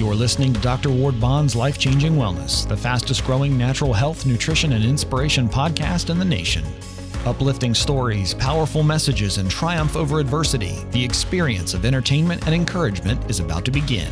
You are listening to Dr. Ward Bond's Life-Changing Wellness, the fastest-growing natural health, nutrition, and inspiration podcast in the nation. Uplifting stories, powerful messages, and triumph over adversity, the experience of entertainment and encouragement is about to begin.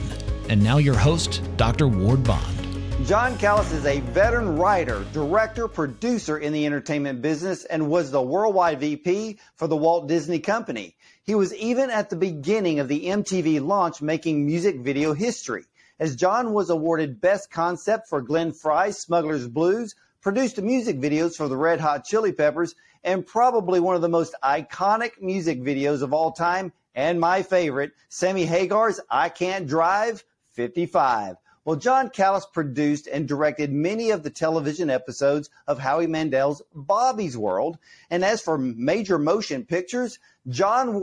And now your host, Dr. Ward Bond. John Callis is a veteran writer, director, producer in the entertainment business, and was the worldwide VP for the Walt Disney Company. He was even at the beginning of the MTV launch making music video history, as John was awarded Best Concept for Glenn Frey's Smuggler's Blues, produced music videos for the Red Hot Chili Peppers, and probably one of the most iconic music videos of all time, and my favorite, Sammy Hagar's I Can't Drive, 55. Well, John Callis produced and directed many of the television episodes of Howie Mandel's Bobby's World. And as for major motion pictures, John's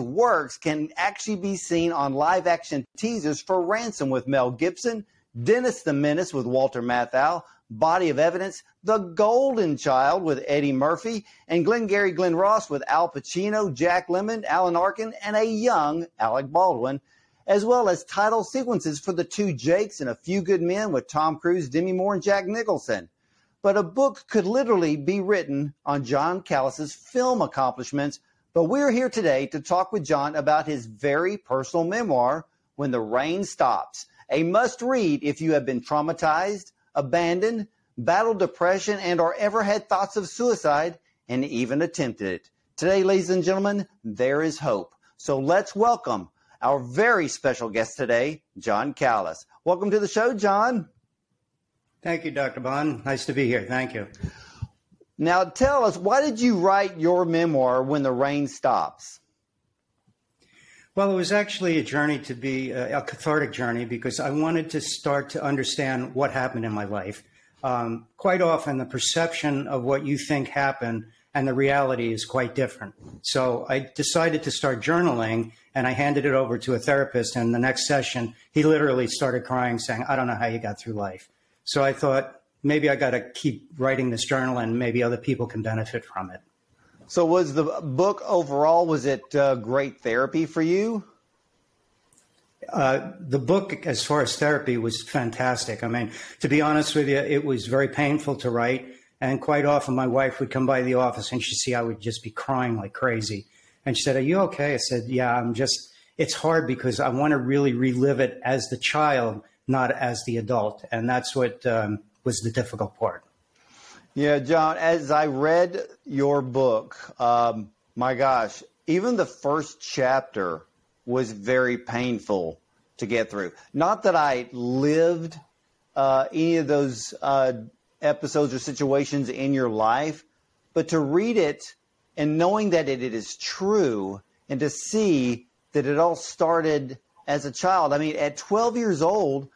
works can actually be seen on live-action teasers for Ransom with Mel Gibson, Dennis the Menace with Walter Matthau, Body of Evidence, The Golden Child with Eddie Murphy, and Glengarry Glen Ross with Al Pacino, Jack Lemmon, Alan Arkin, and a young Alec Baldwin, as well as title sequences for The Two Jakes and A Few Good Men with Tom Cruise, Demi Moore, and Jack Nicholson. But a book could literally be written on John Callis' film accomplishments, but we're here today to talk with John about his very personal memoir, When the Rain Stops, a must-read if you have been traumatized, abandoned, battled depression, and or ever had thoughts of suicide, and even attempted it. Today, ladies and gentlemen, there is hope. So let's welcome our very special guest today, John Callis. Welcome to the show, John. Thank you, Dr. Bond. Nice to be here. Thank you. Now tell us, why did you write your memoir, When the Rain Stops? Well, it was actually a journey to be a cathartic journey because I wanted to start to understand what happened in my life. Quite often, the perception of what you think happened and the reality is quite different. So I decided to start journaling, and I handed it over to a therapist. And the next session, he literally started crying, saying, I don't know how you got through life. So I thought, maybe I got to keep writing this journal, and maybe other people can benefit from it. So was the book overall, was it great therapy for you? The book, as far as therapy, was fantastic. I mean, to be honest with you, it was very painful to write. And quite often my wife would come by the office and she'd see I would just be crying like crazy. And she said, are you okay? I said, yeah, it's hard because I want to really relive it as the child, not as the adult. And that's what was the difficult part. Yeah, John, as I read your book, my gosh, even the first chapter was very painful to get through. Not that I lived any of those episodes or situations in your life, but to read it and knowing that it is true and to see that it all started as a child. I mean, at 12 years old,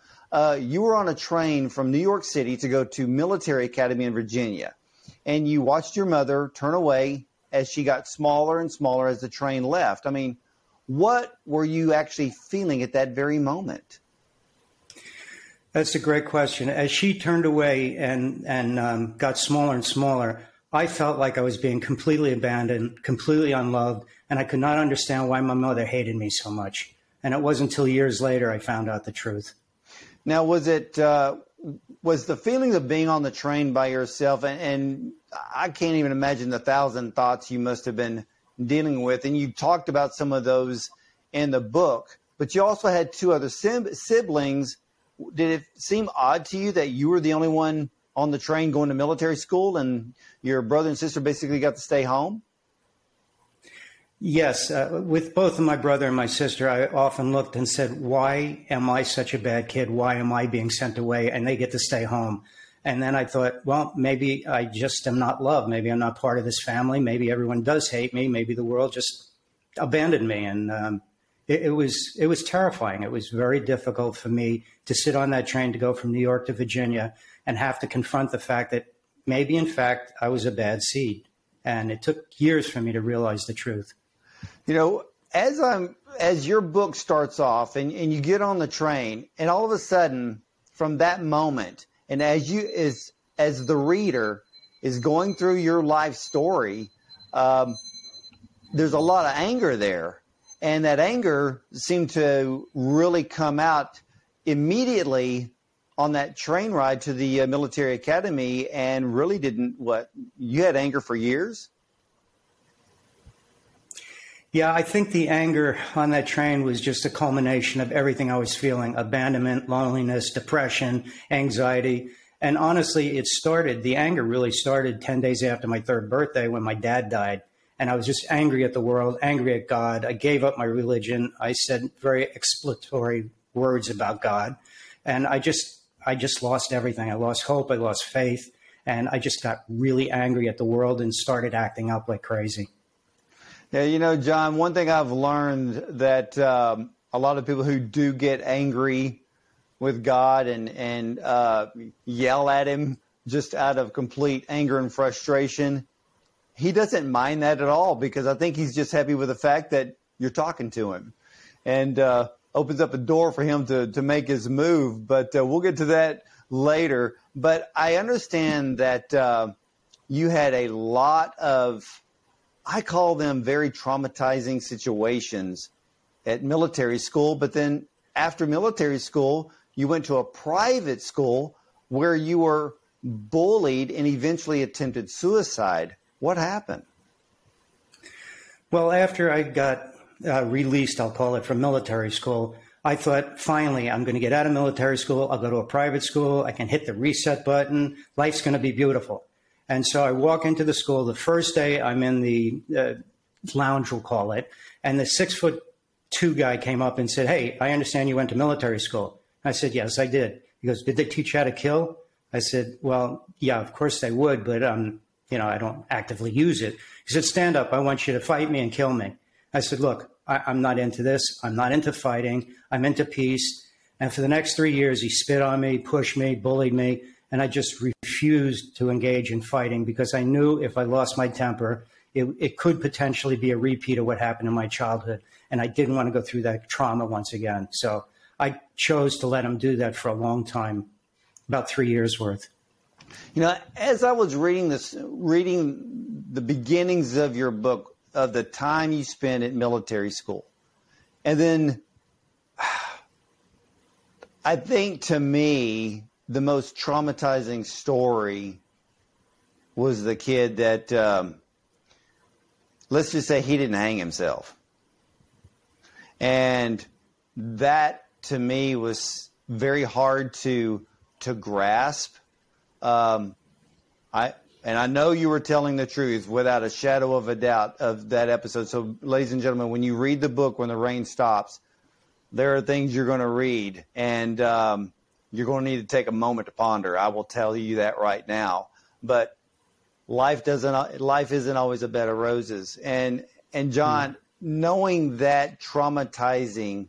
you were on a train from New York City to go to military academy in Virginia, and you watched your mother turn away as she got smaller and smaller as the train left. I mean, what were you actually feeling at that very moment? That's a great question. As she turned away and got smaller and smaller, I felt like I was being completely abandoned, completely unloved, and I could not understand why my mother hated me so much. And it wasn't until years later I found out the truth. Now, was the feeling of being on the train by yourself, and I can't even imagine the thousand thoughts you must have been dealing with, and you talked about some of those in the book, but you also had two other siblings. Did it seem odd to you that you were the only one on the train going to military school and your brother and sister basically got to stay home? Yes. With both of my brother and my sister, I often looked and said, why am I such a bad kid? Why am I being sent away and they get to stay home? And then I thought, well, maybe I just am not loved. Maybe I'm not part of this family. Maybe everyone does hate me. Maybe the world just abandoned me. And, It was terrifying. It was very difficult for me to sit on that train to go from New York to Virginia and have to confront the fact that maybe, in fact, I was a bad seed. And it took years for me to realize the truth. You know, as your book starts off and you get on the train, and all of a sudden, from that moment, and as the reader is going through your life story, there's a lot of anger there. And that anger seemed to really come out immediately on that train ride to the military academy, and really didn't, you had anger for years? Yeah, I think the anger on that train was just a culmination of everything I was feeling: abandonment, loneliness, depression, anxiety. And honestly, the anger really started 10 days after my third birthday when my dad died. And I was just angry at the world, angry at God. I gave up my religion. I said very explanatory words about God. And I just lost everything. I lost hope. I lost faith. And I just got really angry at the world and started acting up like crazy. Yeah, you know, John, one thing I've learned that a lot of people who do get angry with God and yell at him just out of complete anger and frustration, he doesn't mind that at all, because I think he's just happy with the fact that you're talking to him, and opens up a door for him to make his move. But we'll get to that later. But I understand that you had a lot of, I call them very traumatizing situations at military school. But then after military school, you went to a private school where you were bullied and eventually attempted suicide. What happened? Well, after I got released, I'll call it, from military school, I thought, finally, I'm going to get out of military school. I'll go to a private school. I can hit the reset button. Life's going to be beautiful. And so I walk into the school. The first day I'm in the lounge, we'll call it, and the 6'2" guy came up and said, "Hey, I understand you went to military school." I said, "Yes, I did." He goes, "Did they teach you how to kill?" I said, "Well, yeah, of course they would, but I don't actively use it." He said, "Stand up. I want you to fight me and kill me." I said, "Look, I'm not into this. I'm not into fighting. I'm into peace." And for the next 3 years, he spit on me, pushed me, bullied me. And I just refused to engage in fighting, because I knew if I lost my temper, it could potentially be a repeat of what happened in my childhood. And I didn't want to go through that trauma once again. So I chose to let him do that for a long time, about 3 years worth. You know, as I was reading the beginnings of your book, of the time you spent at military school. And then I think, to me, the most traumatizing story was the kid that, let's just say he didn't hang himself. And that, to me, was very hard to grasp. And I know you were telling the truth without a shadow of a doubt of that episode. So, ladies and gentlemen, when you read the book, When the Rain Stops, there are things you're going to read, and you're going to need to take a moment to ponder. I will tell you that right now. But life isn't always a bed of roses. And John, knowing that traumatizing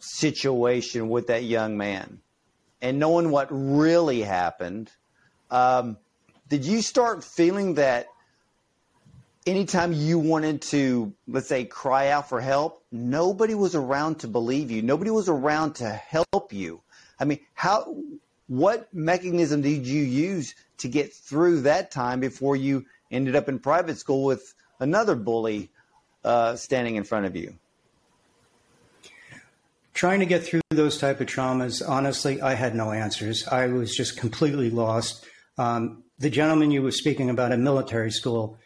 situation with that young man, and knowing what really happened, did you start feeling that anytime you wanted to, let's say, cry out for help, nobody was around to believe you? Nobody was around to help you. I mean, what mechanism did you use to get through that time before you ended up in private school with another bully standing in front of you? Trying to get through those type of traumas, honestly, I had no answers. I was just completely lost. The gentleman you were speaking about in military school,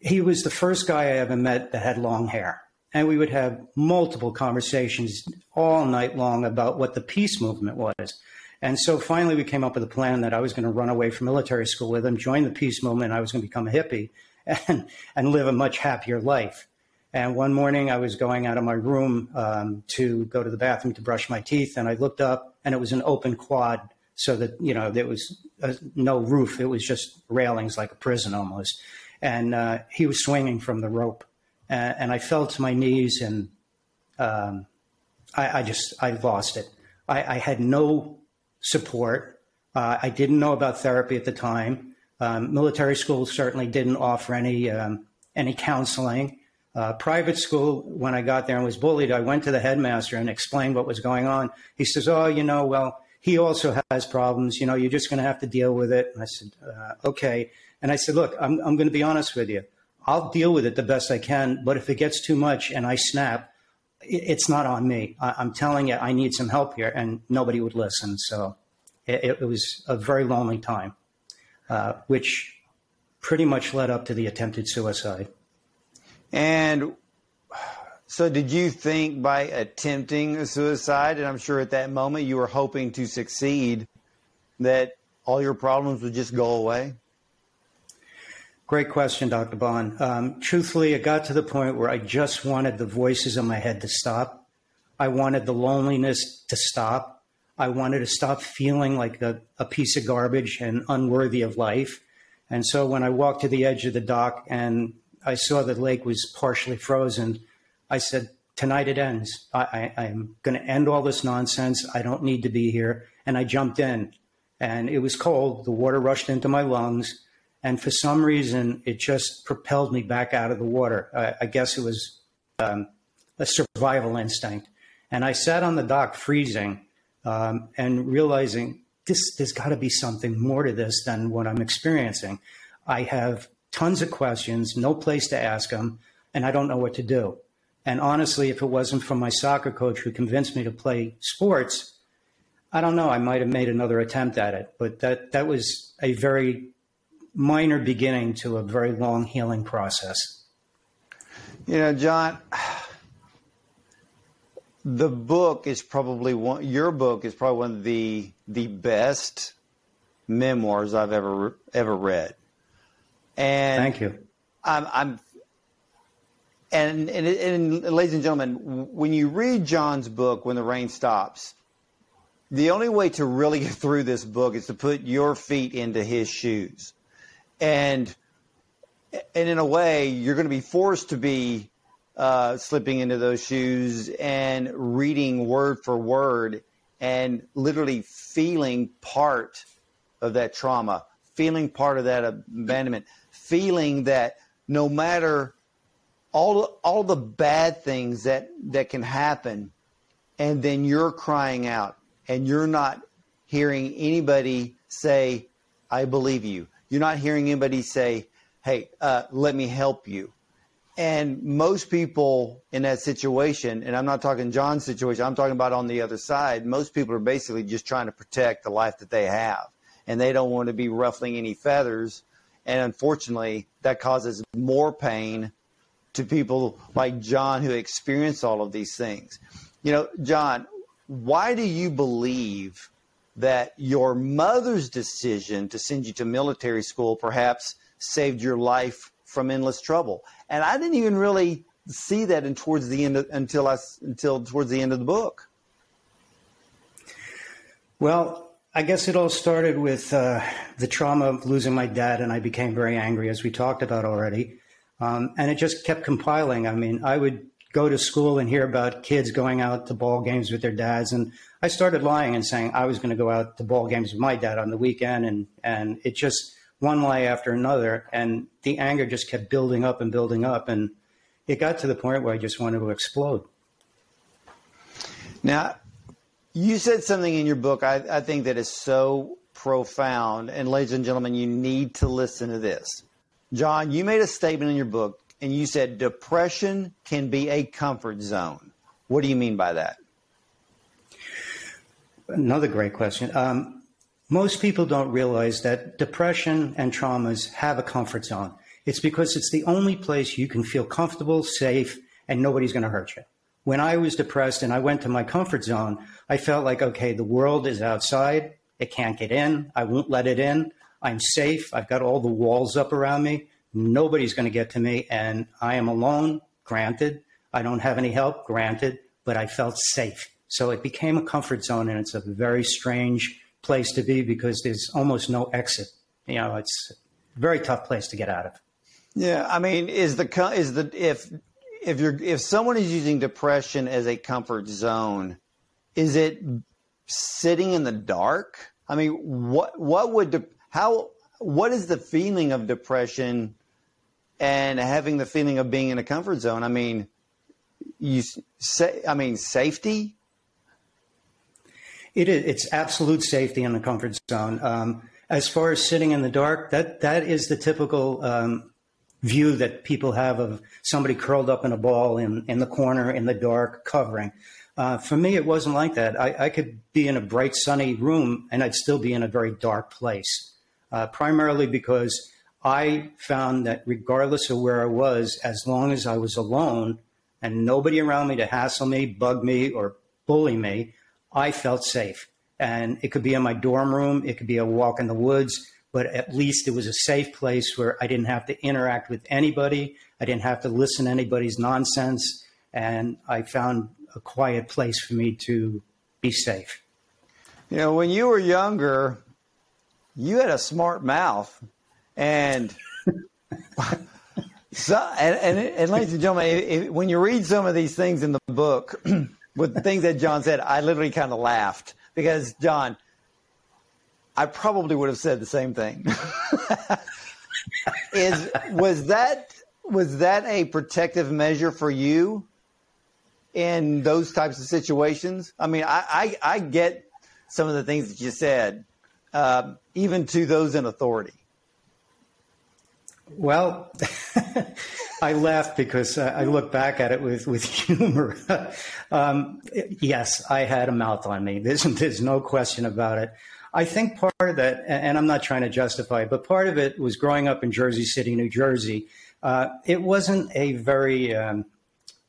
he was the first guy I ever met that had long hair. And we would have multiple conversations all night long about what the peace movement was. And so finally we came up with a plan that I was going to run away from military school with him, join the peace movement, and I was going to become a hippie and live a much happier life. And one morning I was going out of my room to go to the bathroom to brush my teeth, and I looked up, and it was an open quad. So that, you know, there was no roof. It was just railings, like a prison almost. And he was swinging from the rope. And I fell to my knees, and I lost it. I had no support. I didn't know about therapy at the time. Military school certainly didn't offer any counseling. Private school, when I got there and was bullied, I went to the headmaster and explained what was going on. He says, "Oh, you know, well, he also has problems. You know, you're just going to have to deal with it." And I said, "Okay." And I said, "Look, I'm going to be honest with you. I'll deal with it the best I can, but if it gets too much and I snap, it's not on me. I'm telling you, I need some help here, and nobody would listen. So it was a very lonely time, which pretty much led up to the attempted suicide. And so did you think by attempting a suicide, and I'm sure at that moment you were hoping to succeed, that all your problems would just go away? Great question, Dr. Bond. Truthfully, it got to the point where I just wanted the voices in my head to stop. I wanted the loneliness to stop. I wanted to stop feeling like a piece of garbage and unworthy of life. And so when I walked to the edge of the dock and I saw the lake was partially frozen, I said, tonight it ends. I'm going to end all this nonsense. I don't need to be here. And I jumped in, and it was cold. The water rushed into my lungs. And for some reason, it just propelled me back out of the water. I guess it was a survival instinct. And I sat on the dock freezing and realizing there's got to be something more to this than what I'm experiencing. I have tons of questions, no place to ask them, and I don't know what to do. And honestly, if it wasn't for my soccer coach who convinced me to play sports, I don't know, I might have made another attempt at it. But that was a very minor beginning to a very long healing process. You know, John, the book is probably one of the best memoirs I've ever read. And thank you. And ladies and gentlemen, when you read John's book, When the Rain Stops, the only way to really get through this book is to put your feet into his shoes. And in a way, you're going to be forced to be slipping into those shoes and reading word for word and literally feeling part of that trauma, feeling part of that abandonment, feeling that no matter all the bad things that can happen, and then you're crying out and you're not hearing anybody say, I believe you. You're not hearing anybody say, hey, let me help you. And most people in that situation, and I'm not talking John's situation, I'm talking about on the other side, most people are basically just trying to protect the life that they have. And they don't want to be ruffling any feathers. And unfortunately, that causes more pain to people like John who experience all of these things. You know, John, why do you believe that your mother's decision to send you to military school perhaps saved your life from endless trouble? And I didn't even really see that until towards the end of the book. Well, I guess it all started with the trauma of losing my dad, and I became very angry, as we talked about already. And it just kept compiling. I mean, I would go to school and hear about kids going out to ball games with their dads. And I started lying and saying I was going to go out to ball games with my dad on the weekend. And it just one lie after another. And the anger just kept building up and building up. And it got to the point where I just wanted to explode. Now, you said something in your book I think that is so profound. And ladies and gentlemen, you need to listen to this. John, you made a statement in your book, and you said depression can be a comfort zone. What do you mean by that? Another great question. Most people don't realize that depression and traumas have a comfort zone. It's because it's the only place you can feel comfortable, safe, and nobody's going to hurt you. When I was depressed and I went to my comfort zone, I felt like, okay, the world is outside. It can't get in. I won't let it in. I'm safe. I've got all the walls up around me. Nobody's going to get to me. And I am alone, granted. I don't have any help, granted. But I felt safe. So it became a comfort zone. And it's a very strange place to be because there's almost no exit. You know, it's a very tough place to get out of. Yeah. I mean, if someone is using depression as a comfort zone, is it sitting in the dark? I mean, what is the feeling of depression and having the feeling of being in a comfort zone? I mean, safety. It's absolute safety in the comfort zone. As far as sitting in the dark, that is the typical view that people have of somebody curled up in a ball in the corner in the dark covering. For me, it wasn't like that. I could be in a bright, sunny room and I'd still be in a very dark place, primarily because I found that regardless of where I was, as long as I was alone and nobody around me to hassle me, bug me, or bully me, I felt safe. And it could be in my dorm room, it could be a walk in the woods, but at least it was a safe place where I didn't have to interact with anybody. I didn't have to listen to anybody's nonsense. And I found a quiet place for me to be safe. You know, when you were younger, you had a smart mouth. And and ladies and gentlemen, when you read some of these things in the book, with the things that John said, I literally kind of laughed. Because, John, I probably would have said the same thing. Was that a protective measure for you in those types of situations? I mean, I get some of the things that you said, even to those in authority. Well, I laugh because I look back at it with humor. Yes, I had a mouth on me. There's no question about it. I think part of that, and I'm not trying to justify it, but part of it was growing up in Jersey City, New Jersey. It wasn't a very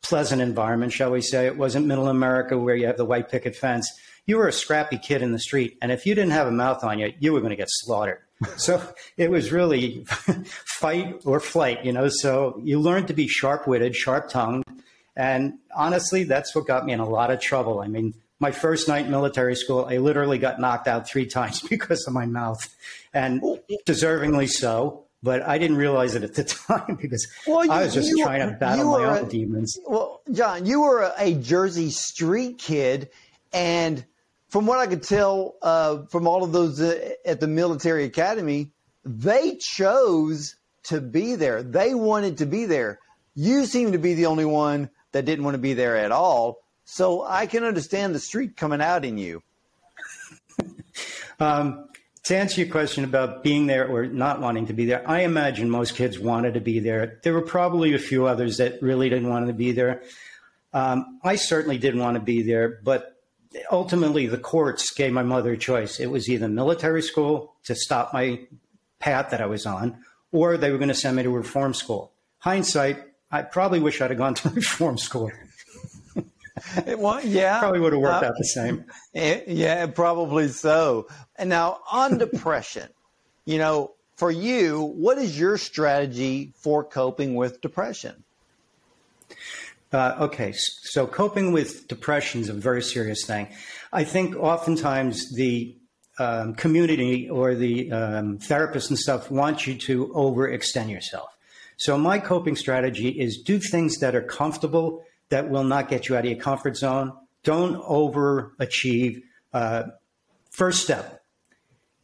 pleasant environment, shall we say. It wasn't middle America where you have the white picket fence. You were a scrappy kid in the street, and if you didn't have a mouth on you, you were going to get slaughtered. So it was really fight or flight, you know. So you learned to be sharp-witted, sharp-tongued. And honestly, that's what got me in a lot of trouble. I mean, my first night in military school, I literally got knocked out 3 times because of my mouth, and deservingly so. But I didn't realize it at the time because I was just trying to battle my own demons. Well, John, you were a Jersey street kid, and from what I could tell from all of those at the military academy, they chose to be there. They wanted to be there. You seem to be the only one that didn't want to be there at all. So I can understand the street coming out in you. To answer your question about being there or not wanting to be there, I imagine most kids wanted to be there. There were probably a few others that really didn't want to be there. I certainly didn't want to be there, but ultimately, the courts gave my mother a choice. It was either military school to stop my path that I was on, or they were going to send me to reform school. Hindsight, I probably wish I'd have gone to reform school. Yeah. Probably would have worked out the same. Probably so. And now on depression, you know, for you, what is your strategy for coping with depression? Okay, so coping with depression is a very serious thing. I think oftentimes the community or the therapists and stuff want you to overextend yourself. So my coping strategy is do things that are comfortable, that will not get you out of your comfort zone. Don't overachieve. First step,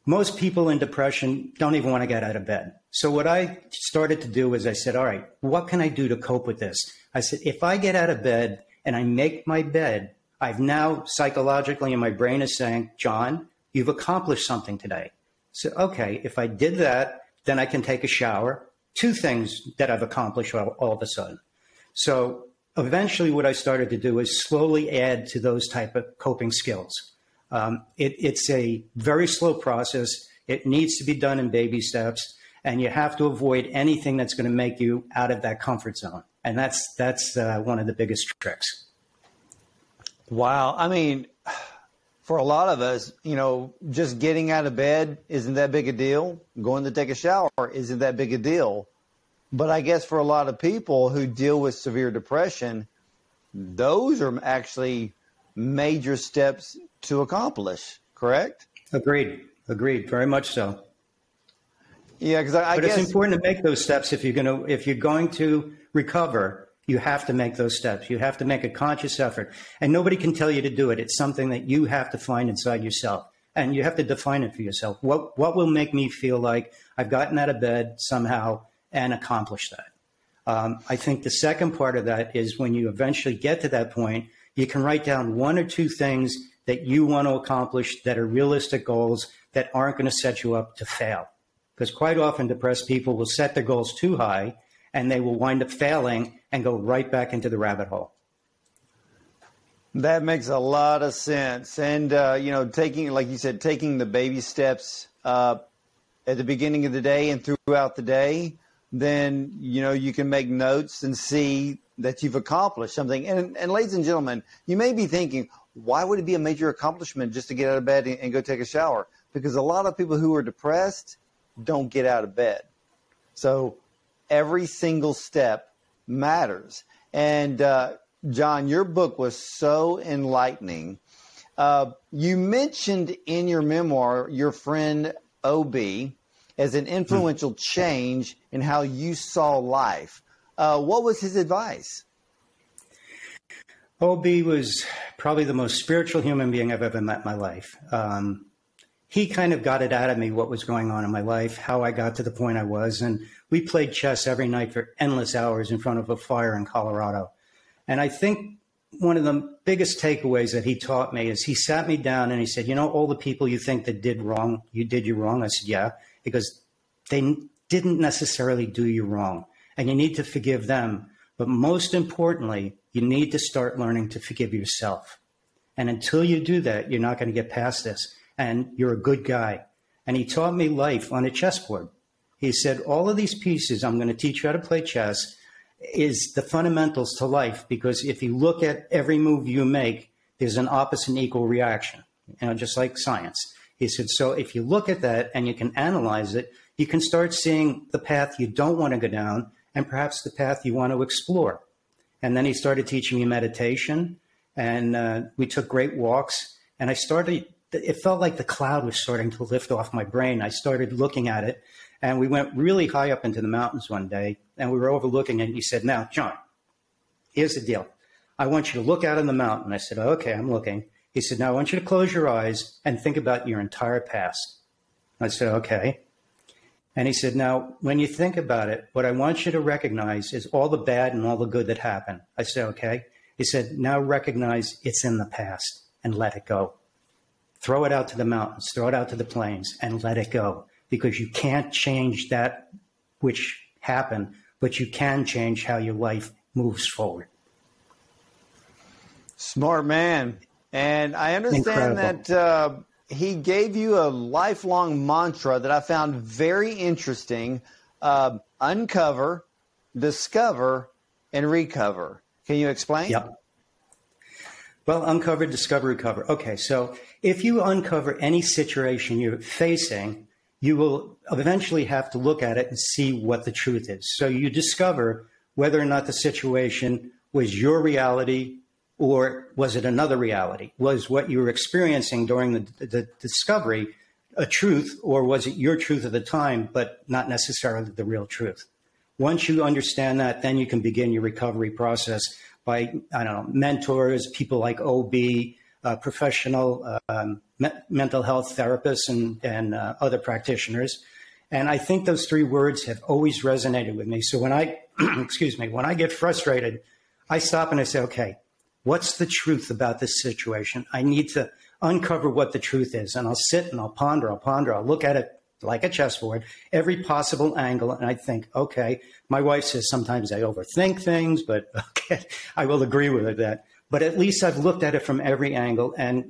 most people in depression don't even want to get out of bed. So what I started to do is I said, all right, what can I do to cope with this? I said, if I get out of bed and I make my bed, I've now psychologically in my brain is saying, John, you've accomplished something today. So, okay, if I did that, then I can take a shower. 2 things that I've accomplished all of a sudden. So eventually what I started to do is slowly add to those type of coping skills. It's a very slow process. It needs to be done in baby steps. And you have to avoid anything that's going to make you out of that comfort zone. And that's one of the biggest tricks. Wow. I mean, for a lot of us, you know, just getting out of bed isn't that big a deal. Going to take a shower isn't that big a deal. But I guess for a lot of people who deal with severe depression, those are actually major steps to accomplish, correct? Agreed. Very much so. Yeah, because I guess it's important to make those steps if you're going to recover. You have to make those steps. You have to make a conscious effort, and nobody can tell you to do it. It's something that you have to find inside yourself, and you have to define it for yourself. What will make me feel like I've gotten out of bed somehow and accomplished that? I think the second part of that is when you eventually get to that point, you can write down 1 or 2 things that you want to accomplish that are realistic goals that aren't going to set you up to fail. Because quite often depressed people will set their goals too high and they will wind up failing and go right back into the rabbit hole. That makes a lot of sense. And, you know, taking the baby steps at the beginning of the day and throughout the day, then, you know, you can make notes and see that you've accomplished something. And ladies and gentlemen, you may be thinking, why would it be a major accomplishment just to get out of bed and go take a shower? Because a lot of people who are depressed don't get out of bed. So every single step matters. And John, your book was so enlightening. You mentioned in your memoir your friend OB as an influential change in how you saw life. What was his advice? OB was probably the most spiritual human being I've ever met in my life. He kind of got it out of me, what was going on in my life, how I got to the point I was. And we played chess every night for endless hours in front of a fire in Colorado. And I think one of the biggest takeaways that he taught me is he sat me down and he said, you know, all the people you think that did wrong, you did you wrong. I said, yeah, because they didn't necessarily do you wrong. And you need to forgive them. But most importantly, you need to start learning to forgive yourself. And until you do that, you're not going to get past this. And you're a good guy. And he taught me life on a chessboard. He said, all of these pieces, I'm going to teach you how to play chess, is the fundamentals to life. Because if you look at every move you make, there's an opposite and equal reaction, you know, just like science. He said, so if you look at that and you can analyze it, you can start seeing the path you don't want to go down and perhaps the path you want to explore. And then he started teaching me meditation, and we took great walks, and I started... It felt like the cloud was starting to lift off my brain. I started looking at it, and we went really high up into the mountains one day, and we were overlooking it, and he said, now, John, here's the deal. I want you to look out on the mountain. I said, okay, I'm looking. He said, now I want you to close your eyes and think about your entire past. I said, okay. And he said, now, when you think about it, what I want you to recognize is all the bad and all the good that happened. I said, okay. He said, now recognize it's in the past and let it go. Throw it out to the mountains, throw it out to the plains, and let it go. Because you can't change that which happened, but you can change how your life moves forward. Smart man. And I understand that he gave you a lifelong mantra that I found very interesting. Uncover, discover, and recover. Can you explain? Yep. Well, uncover, discover, recover. Okay, so if you uncover any situation you're facing, you will eventually have to look at it and see what the truth is. So you discover whether or not the situation was your reality or was it another reality? Was what you were experiencing during the discovery a truth, or was it your truth at the time, but not necessarily the real truth? Once you understand that, then you can begin your recovery process by, I don't know, mentors, people like OB, professional mental health therapists and other practitioners. And I think those three words have always resonated with me. So when I, when I get frustrated, I stop and I say, okay, what's the truth about this situation? I need to uncover what the truth is. And I'll sit and I'll ponder. I'll look at it like a chessboard, every possible angle. And I think, okay, my wife says sometimes I overthink things, but okay, I will agree with her that. But at least I've looked at it from every angle. And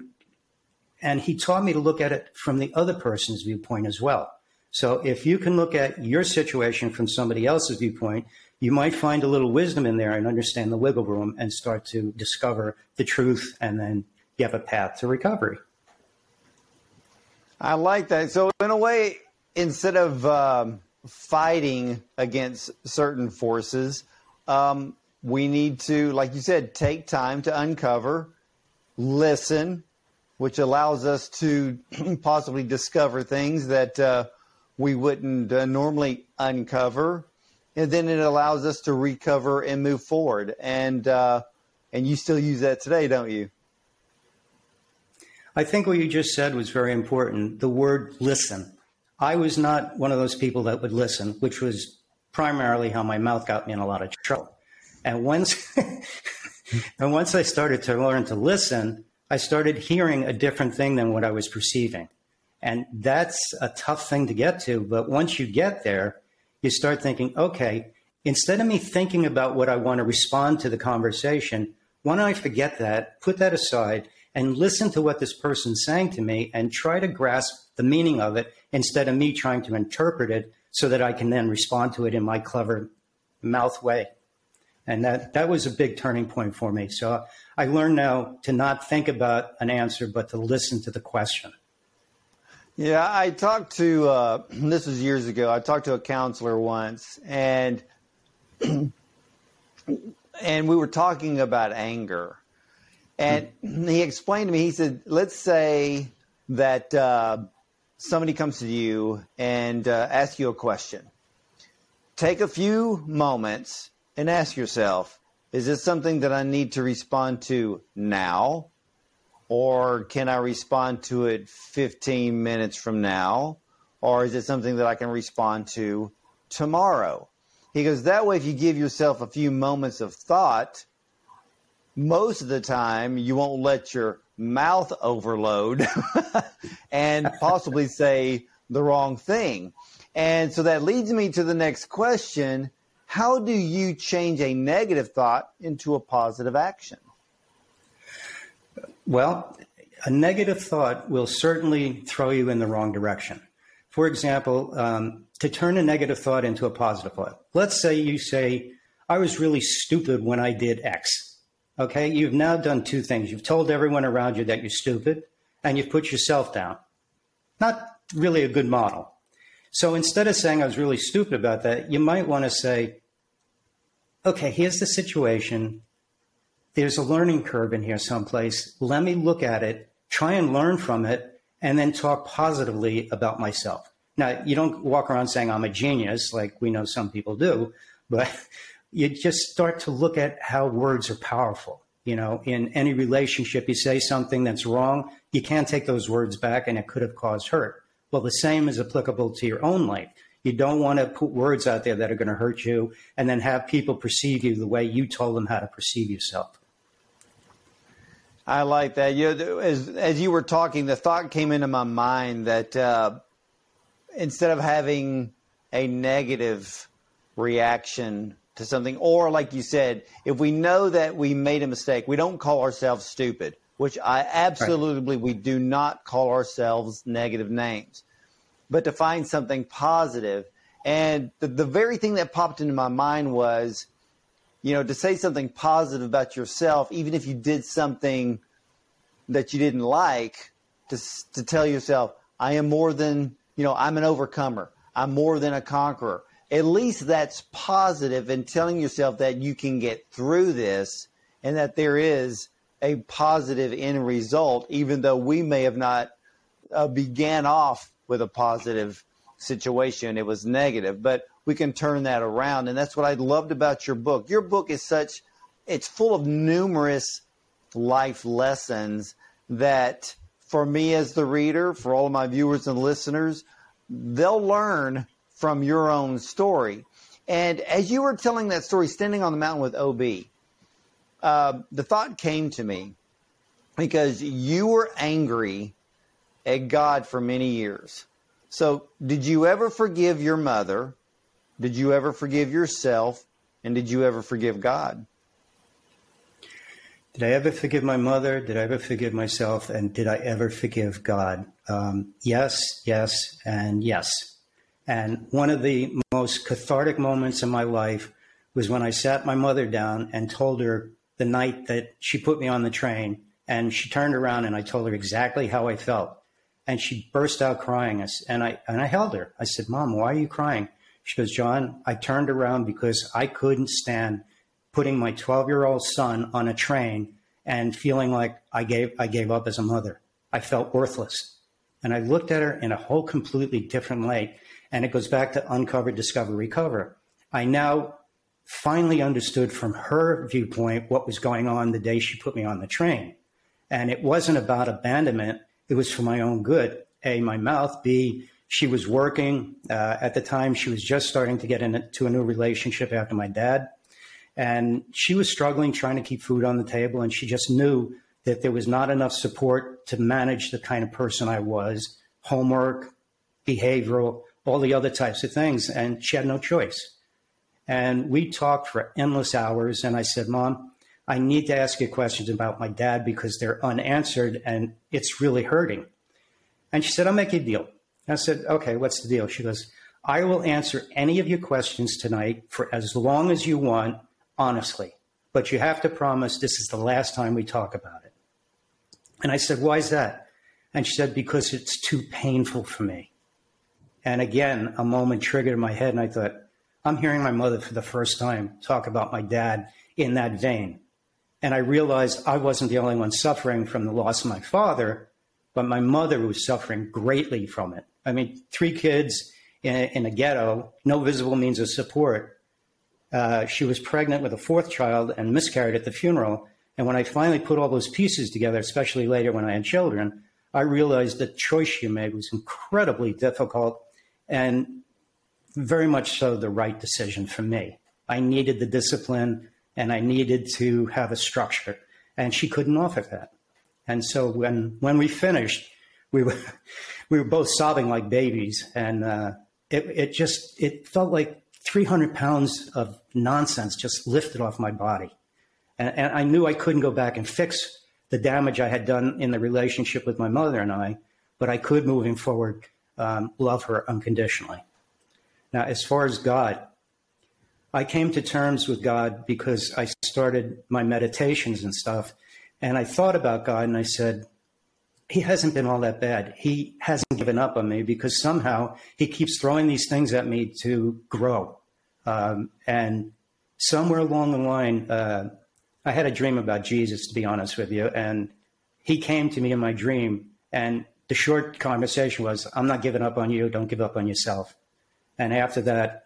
he taught me to look at it from the other person's viewpoint as well. So if you can look at your situation from somebody else's viewpoint, you might find a little wisdom in there and understand the wiggle room and start to discover the truth. And then you have a path to recovery. I like that. So in a way, instead of fighting against certain forces, we need to, like you said, take time to uncover, listen, which allows us to possibly discover things that we wouldn't normally uncover. And then it allows us to recover and move forward. And you still use that today, don't you? I think what you just said was very important, the word listen. I was not one of those people that would listen, which was primarily how my mouth got me in a lot of trouble. And once I started to learn to listen, I started hearing a different thing than what I was perceiving. And that's a tough thing to get to. But once you get there, you start thinking, okay, Instead of me thinking about what I want to respond to the conversation, why don't I forget that, put that aside, and listen to what this person's saying to me and try to grasp the meaning of it instead of me trying to interpret it so that I can then respond to it in my clever mouth way. And that was a big turning point for me. So I learned now to not think about an answer, but to listen to the question. Yeah, I talked to, this was years ago, I talked to a counselor once, and we were talking about anger. And he explained to me, he said, let's say that somebody comes to you and asks you a question. Take a few moments and ask yourself, is this something that I need to respond to now? Or can I respond to it 15 minutes from now? Or is it something that I can respond to tomorrow? He goes, that way, if you give yourself a few moments of thought, most of the time you won't let your mouth overload and possibly say the wrong thing. And so that leads me to the next question. How do you change a negative thought into a positive action? Well, a negative thought will certainly throw you in the wrong direction. For example, to turn a negative thought into a positive thought. Let's say you say, I was really stupid when I did X. Okay, you've now done two things. You've told everyone around you that you're stupid, and you've put yourself down. Not really a good model. So instead of saying I was really stupid about that, you might want to say, okay, here's the situation. There's a learning curve in here someplace. Let me look at it, try and learn from it, and then talk positively about myself. Now, you don't walk around saying I'm a genius like we know some people do, but you just start to look at how words are powerful. You know, in any relationship, you say something that's wrong, you can't take those words back and it could have caused hurt. Well, the same is applicable to your own life. You don't want to put words out there that are going to hurt you and then have people perceive you the way you told them how to perceive yourself. I like that. You know, as you were talking, the thought came into my mind that instead of having a negative reaction to something, or like you said, if we know that we made a mistake, we don't call ourselves stupid, which I absolutely, we do not call ourselves negative names, but to find something positive. And the very thing that popped into my mind was, you know, to say something positive about yourself, even if you did something that you didn't like, to tell yourself, I am more than, you know, I'm an overcomer. I'm more than a conqueror. At least that's positive, and telling yourself that you can get through this and that there is a positive end result, even though we may have not began off with a positive situation. It was negative, but we can turn that around. And that's what I loved about your book. Your book is such, it's full of numerous life lessons that for me as the reader, for all of my viewers and listeners, they'll learn from your own story. And as you were telling that story, Standing on the Mountain with OB, the thought came to me because you were angry at God for many years. So did you ever forgive your mother? Did you ever forgive yourself? And did you ever forgive God? Did I ever forgive my mother? Did I ever forgive myself? And did I ever forgive God? Yes, yes, and yes. And one of the most cathartic moments in my life was when I sat my mother down and told her the night that she put me on the train, and she turned around and I told her exactly how I felt. And she burst out crying, and I held her. I said, Mom, why are you crying? She goes, John, I turned around because I couldn't stand putting my 12-year-old son on a train and feeling like I gave up as a mother. I felt worthless. And I looked at her in a whole completely different light, and it goes back to uncover, discover, recover. I now finally understood from her viewpoint what was going on the day she put me on the train. And it wasn't about abandonment. It was for my own good, A, my mouth, B, she was working. At the time, she was just starting to get into a new relationship after my dad. And she was struggling, trying to keep food on the table. And she just knew that there was not enough support to manage the kind of person I was, homework, behavioral, all the other types of things. And she had no choice. And we talked for endless hours. And I said, Mom, I need to ask you questions about my dad because they're unanswered and it's really hurting. And she said, I'll make you a deal. And I said, okay, what's the deal? She goes, I will answer any of your questions tonight for as long as you want, honestly. But you have to promise this is the last time we talk about it. And I said, why is that? And she said, because it's too painful for me. And again, a moment triggered in my head. And I thought, I'm hearing my mother for the first time talk about my dad in that vein. And I realized I wasn't the only one suffering from the loss of my father, but my mother was suffering greatly from it. I mean, 3 kids in a ghetto, no visible means of support. She was pregnant with a 4th child and miscarried at the funeral. And when I finally put all those pieces together, especially later when I had children, I realized the choice she made was incredibly difficult and very much so the right decision for me. I needed the discipline and I needed to have a structure, and she couldn't offer that. And so when we finished, we were both sobbing like babies, and it felt like 300 pounds of nonsense just lifted off my body. And I knew I couldn't go back and fix the damage I had done in the relationship with my mother and I, but I could, moving forward, love her unconditionally. Now, as far as God, I came to terms with God because I started my meditations and stuff, and I thought about God and I said, he hasn't been all that bad. He hasn't given up on me because somehow he keeps throwing these things at me to grow. And somewhere along the line, I had a dream about Jesus, to be honest with you, and he came to me in my dream, and the short conversation was, I'm not giving up on you, don't give up on yourself. And after that,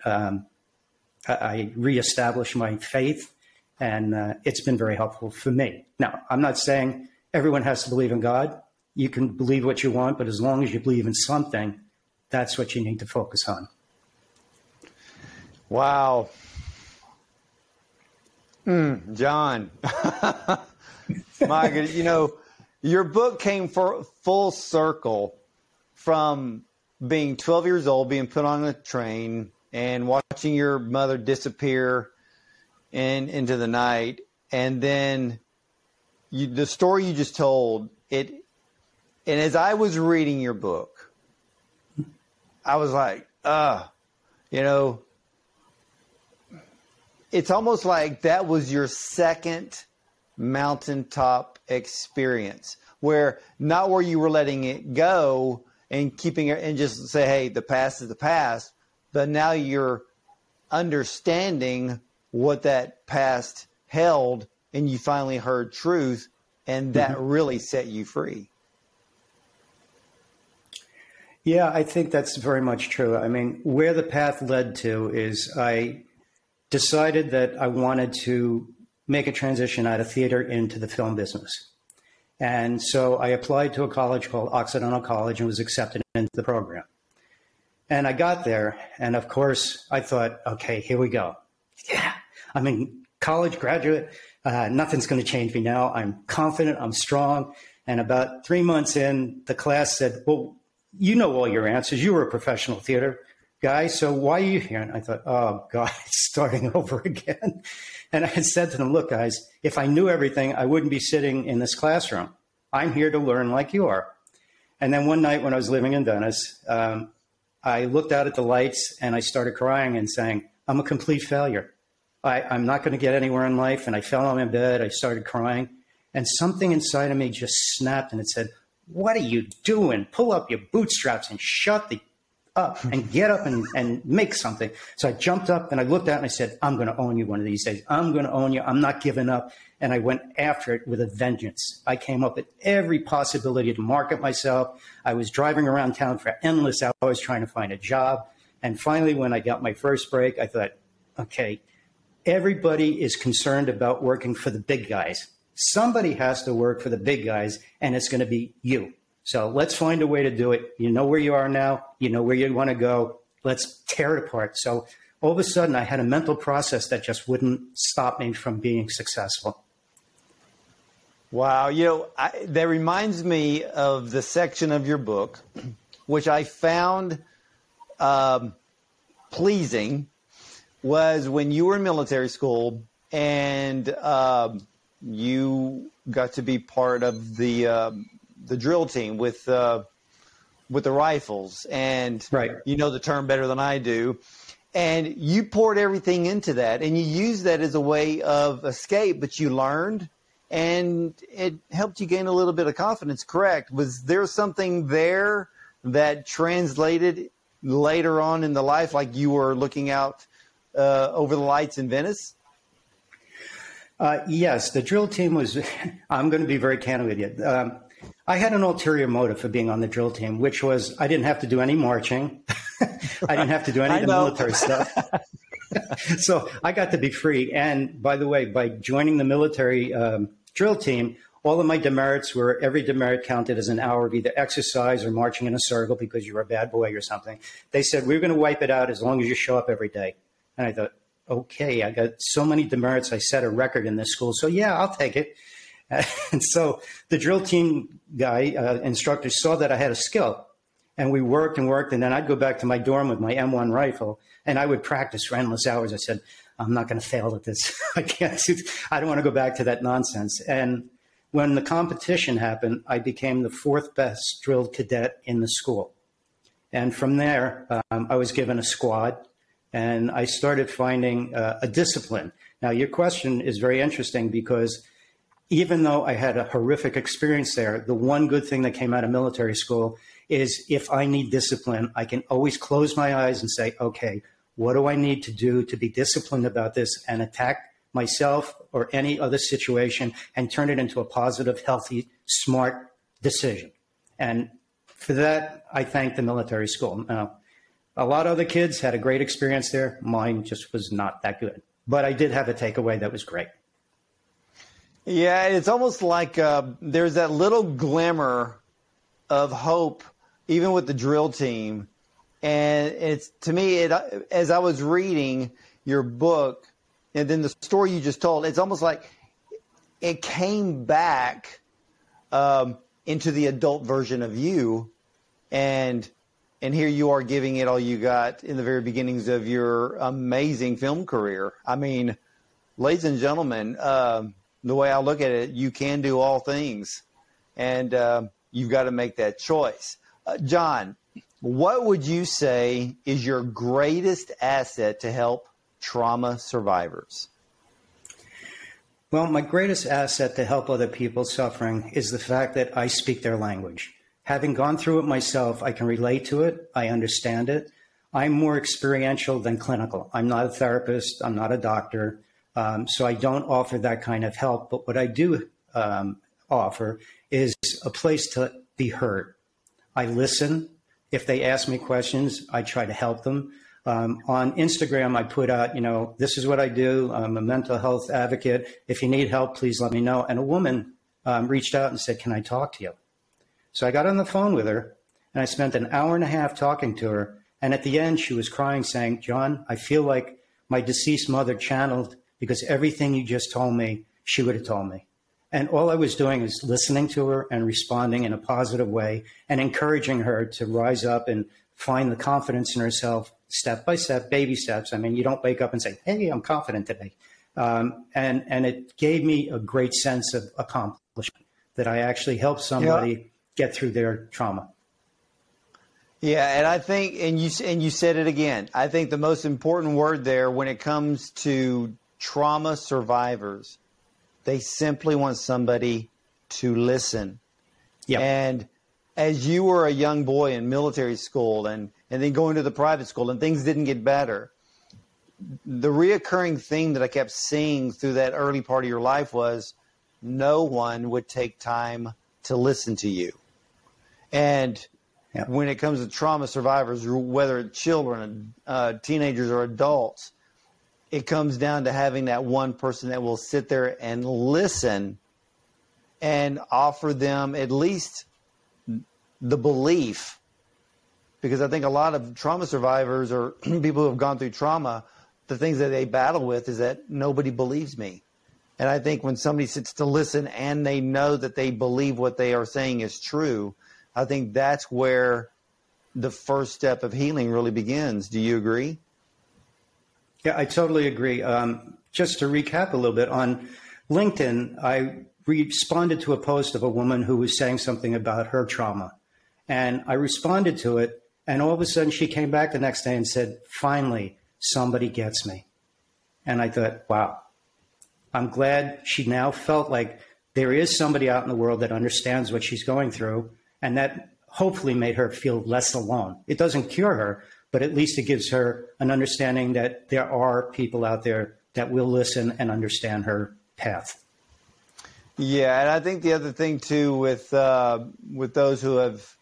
I reestablished my faith, and it's been very helpful for me. Now, I'm not saying everyone has to believe in God. You can believe what you want, but as long as you believe in something, that's what you need to focus on. Wow. John, my goodness, you know, your book came full circle from being 12 years old, being put on a train and watching your mother disappear into the night. And then the story you just told it. And as I was reading your book, I was like, you know, it's almost like that was your second mountaintop experience, where you were letting it go and keeping it and just say, hey, the past is the past. But now you're understanding what that past held, and you finally heard truth, and that really set you free. Yeah, I think that's very much true. I mean, where the path led to is I decided that I wanted to make a transition out of theater into the film business. And so I applied to a college called Occidental College and was accepted into the program. And I got there, and of course I thought, okay, here we go. Yeah, I mean, college graduate, nothing's going to change me now. I'm confident, I'm strong. And about 3 months in, the class said, well, you know all your answers. You were a professional theater guy, so why are you here? And I thought, oh, God, it's starting over again. And I had said to them, look, guys, if I knew everything, I wouldn't be sitting in this classroom. I'm here to learn like you are. And then one night when I was living in Venice, I looked out at the lights and I started crying and saying, I'm a complete failure. I'm not going to get anywhere in life. And I fell on my bed. I started crying. And something inside of me just snapped and it said, what are you doing? Pull up your bootstraps and shut the up and get up and make something. So I jumped up and I looked out and I said, I'm going to own you one of these days. I'm going to own you. I'm not giving up. And I went after it with a vengeance. I came up with every possibility to market myself. I was driving around town for endless hours trying to find a job. And finally, when I got my first break, I thought, okay, everybody is concerned about working for the big guys. Somebody has to work for the big guys, and it's going to be you. So let's find a way to do it. You know where you are now. You know where you want to go. Let's tear it apart. So all of a sudden, I had a mental process that just wouldn't stop me from being successful. Wow. You know, that reminds me of the section of your book, which I found pleasing was when you were in military school and you got to be part of the drill team with the rifles, and right. you know the term better than I do. And you poured everything into that, and you used that as a way of escape, but you learned, and it helped you gain a little bit of confidence, correct? Was there something there that translated later on in the life, like you were looking out over the lights in Venice? Yes, the drill team was – I'm going to be very candid with you. I had an ulterior motive for being on the drill team, which was I didn't have to do any marching. I didn't have to do any of the military stuff. So I got to be free. And by the way, by joining the military drill team, all of my demerits were every demerit counted as an hour of either exercise or marching in a circle because you were a bad boy or something. They said, we're going to wipe it out as long as you show up every day. And I thought, okay, I got so many demerits. I set a record in this school. So, yeah, I'll take it. And so the drill team guy, instructor, saw that I had a skill. And we worked and worked. And then I'd go back to my dorm with my M1 rifle, and I would practice for endless hours. I said, I'm not going to fail at this. I can't. I don't want to go back to that nonsense. And when the competition happened, I became the fourth best drill cadet in the school. And from there, I was given a squad, and I started finding a discipline. Now, your question is very interesting because even though I had a horrific experience there, the one good thing that came out of military school is if I need discipline, I can always close my eyes and say, okay, what do I need to do to be disciplined about this and attack myself or any other situation and turn it into a positive, healthy, smart decision? And for that, I thank the military school. Now, a lot of other kids had a great experience there. Mine just was not that good. But I did have a takeaway that was great. Yeah, it's almost like there's that little glimmer of hope even with the drill team. And it's to me, as I was reading your book and then the story you just told, it's almost like it came back into the adult version of you. And here you are giving it all you got in the very beginnings of your amazing film career. I mean, ladies and gentlemen, the way I look at it, you can do all things. And you've got to make that choice. John, what would you say is your greatest asset to help trauma survivors? Well, my greatest asset to help other people suffering is the fact that I speak their language. Having gone through it myself, I can relate to it. I understand it. I'm more experiential than clinical. I'm not a therapist. I'm not a doctor. So I don't offer that kind of help. But what I do offer is a place to be heard. I listen. If they ask me questions, I try to help them. On Instagram, I put out, this is what I do. I'm a mental health advocate. If you need help, please let me know. And a woman reached out and said, can I talk to you? So I got on the phone with her, and I spent an hour and a half talking to her. And at the end, she was crying, saying, John, I feel like my deceased mother channeled because everything you just told me, she would have told me. And all I was doing is listening to her and responding in a positive way and encouraging her to rise up and find the confidence in herself step by step, baby steps. I mean, you don't wake up and say, hey, I'm confident today. And it gave me a great sense of accomplishment that I actually helped somebody get through their trauma. Yeah, and I think, and you said it again, I think the most important word there when it comes to trauma survivors, they simply want somebody to listen. Yeah. And as you were a young boy in military school and then going to the private school and things didn't get better, the reoccurring thing that I kept seeing through that early part of your life was no one would take time to listen to you. And when it comes to trauma survivors, whether it's children, teenagers or adults, it comes down to having that one person that will sit there and listen and offer them at least the belief. Because I think a lot of trauma survivors or people who have gone through trauma, the things that they battle with is that nobody believes me. And I think when somebody sits to listen and they know that they believe what they are saying is true, I think that's where the first step of healing really begins. Do you agree? Yeah, I totally agree. Just to recap a little bit, on LinkedIn, I responded to a post of a woman who was saying something about her trauma. And I responded to it, and all of a sudden she came back the next day and said, finally, somebody gets me. And I thought, wow, I'm glad she now felt like there is somebody out in the world that understands what she's going through, and that hopefully made her feel less alone. It doesn't cure her, but at least it gives her an understanding that there are people out there that will listen and understand her path. Yeah, and I think the other thing too with those who have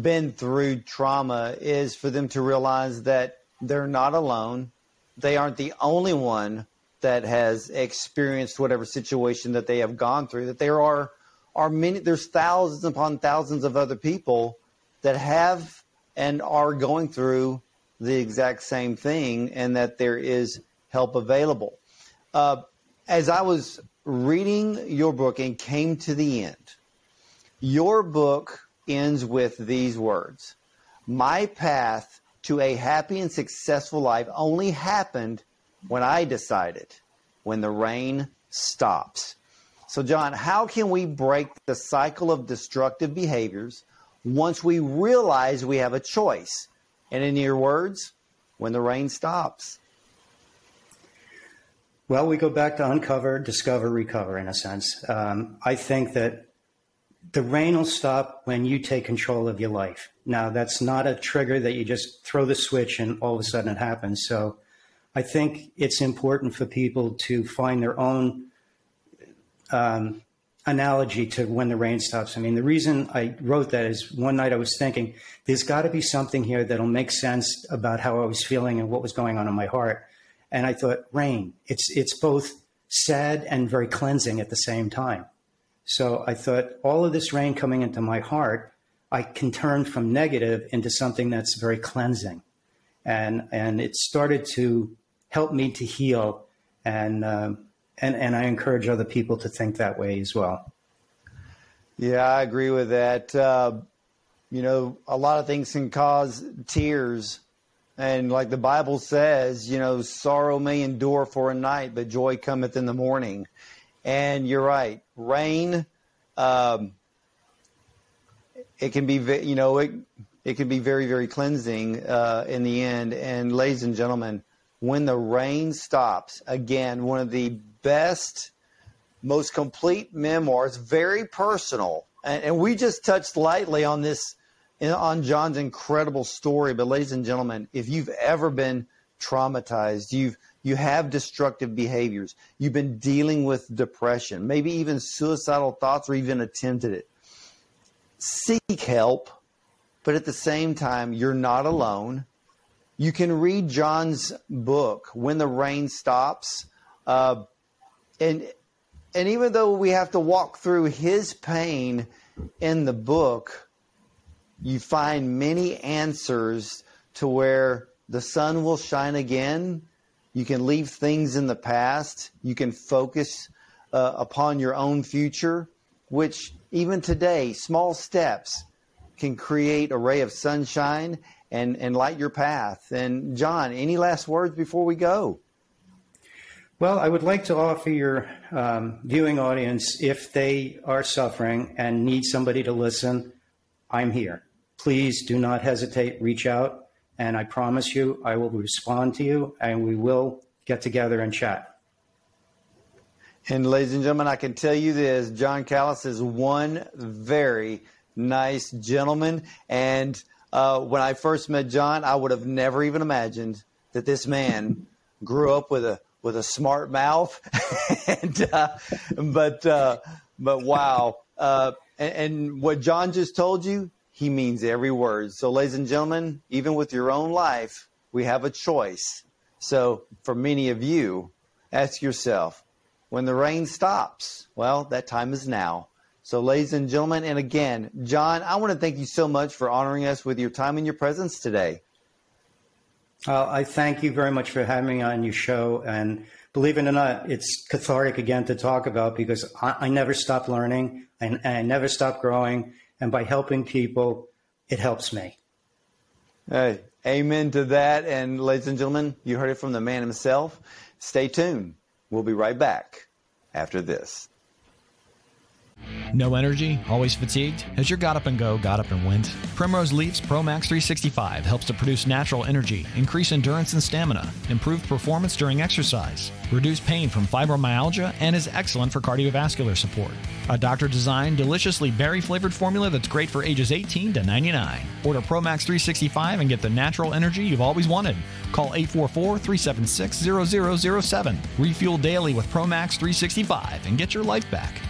been through trauma is for them to realize that they're not alone. They aren't the only one that has experienced whatever situation that they have gone through, that there are many, there's thousands upon thousands of other people that have and are going through the exact same thing, and that there is help available. As I was reading your book and came to the end, your book ends with these words: my path to a happy and successful life only happened when I decided, when the rain stops. So, John, how can we break the cycle of destructive behaviors once we realize we have a choice? And in your words, when the rain stops. Well, we go back to uncover, discover, recover, in a sense. I think that the rain will stop when you take control of your life. Now, that's not a trigger that you just throw the switch and all of a sudden it happens. So I think it's important for people to find their own analogy to when the rain stops. I mean, the reason I wrote that is one night I was thinking, there's got to be something here that'll make sense about how I was feeling and what was going on in my heart. And I thought, rain, it's both sad and very cleansing at the same time. So I thought, all of this rain coming into my heart, I can turn from negative into something that's very cleansing. And it started to help me to heal, and I encourage other people to think that way as well. Yeah, I agree with that. You know, a lot of things can cause tears, and like the Bible says, you know, sorrow may endure for a night, but joy cometh in the morning. And you're right, rain. It can be, you know, it can be very, very cleansing in the end. And ladies and gentlemen, when the rain stops, again, one of the best, most complete memoirs, very personal. And we just touched lightly on this, on John's incredible story. But ladies and gentlemen, if you've ever been traumatized, you have destructive behaviors, you've been dealing with depression, maybe even suicidal thoughts, or even attempted it, seek help. But at the same time, you're not alone. You can read John's book, When the Rain Stops. And even though we have to walk through his pain in the book, you find many answers to where the sun will shine again. You can leave things in the past. You can focus upon your own future, which even today, small steps can create a ray of sunshine and light your path. And John, any last words before we go? Well, I would like to offer your viewing audience, if they are suffering and need somebody to listen, I'm here. Please do not hesitate, reach out. And I promise you, I will respond to you, and we will get together and chat. And ladies and gentlemen, I can tell you this, John Callis is one very nice gentleman, and when I first met John, I would have never even imagined that this man grew up with a smart mouth. but wow! And what John just told you, he means every word. So, ladies and gentlemen, even with your own life, we have a choice. So, for many of you, ask yourself: when the rain stops, well, that time is now. So, ladies and gentlemen, and again, John, I want to thank you so much for honoring us with your time and your presence today. I thank you very much for having me on your show. And believe it or not, it's cathartic again to talk about, because I never stop learning and I never stop growing. And by helping people, it helps me. Hey, amen to that. And ladies and gentlemen, you heard it from the man himself. Stay tuned. We'll be right back after this. No energy? Always fatigued? Has your got-up-and-go got-up-and went? Primrose Leaf's ProMax 365 helps to produce natural energy, increase endurance and stamina, improve performance during exercise, reduce pain from fibromyalgia, and is excellent for cardiovascular support. A doctor-designed, deliciously berry-flavored formula that's great for ages 18 to 99. Order ProMax 365 and get the natural energy you've always wanted. Call 844-376-0007. Refuel daily with ProMax 365 and get your life back.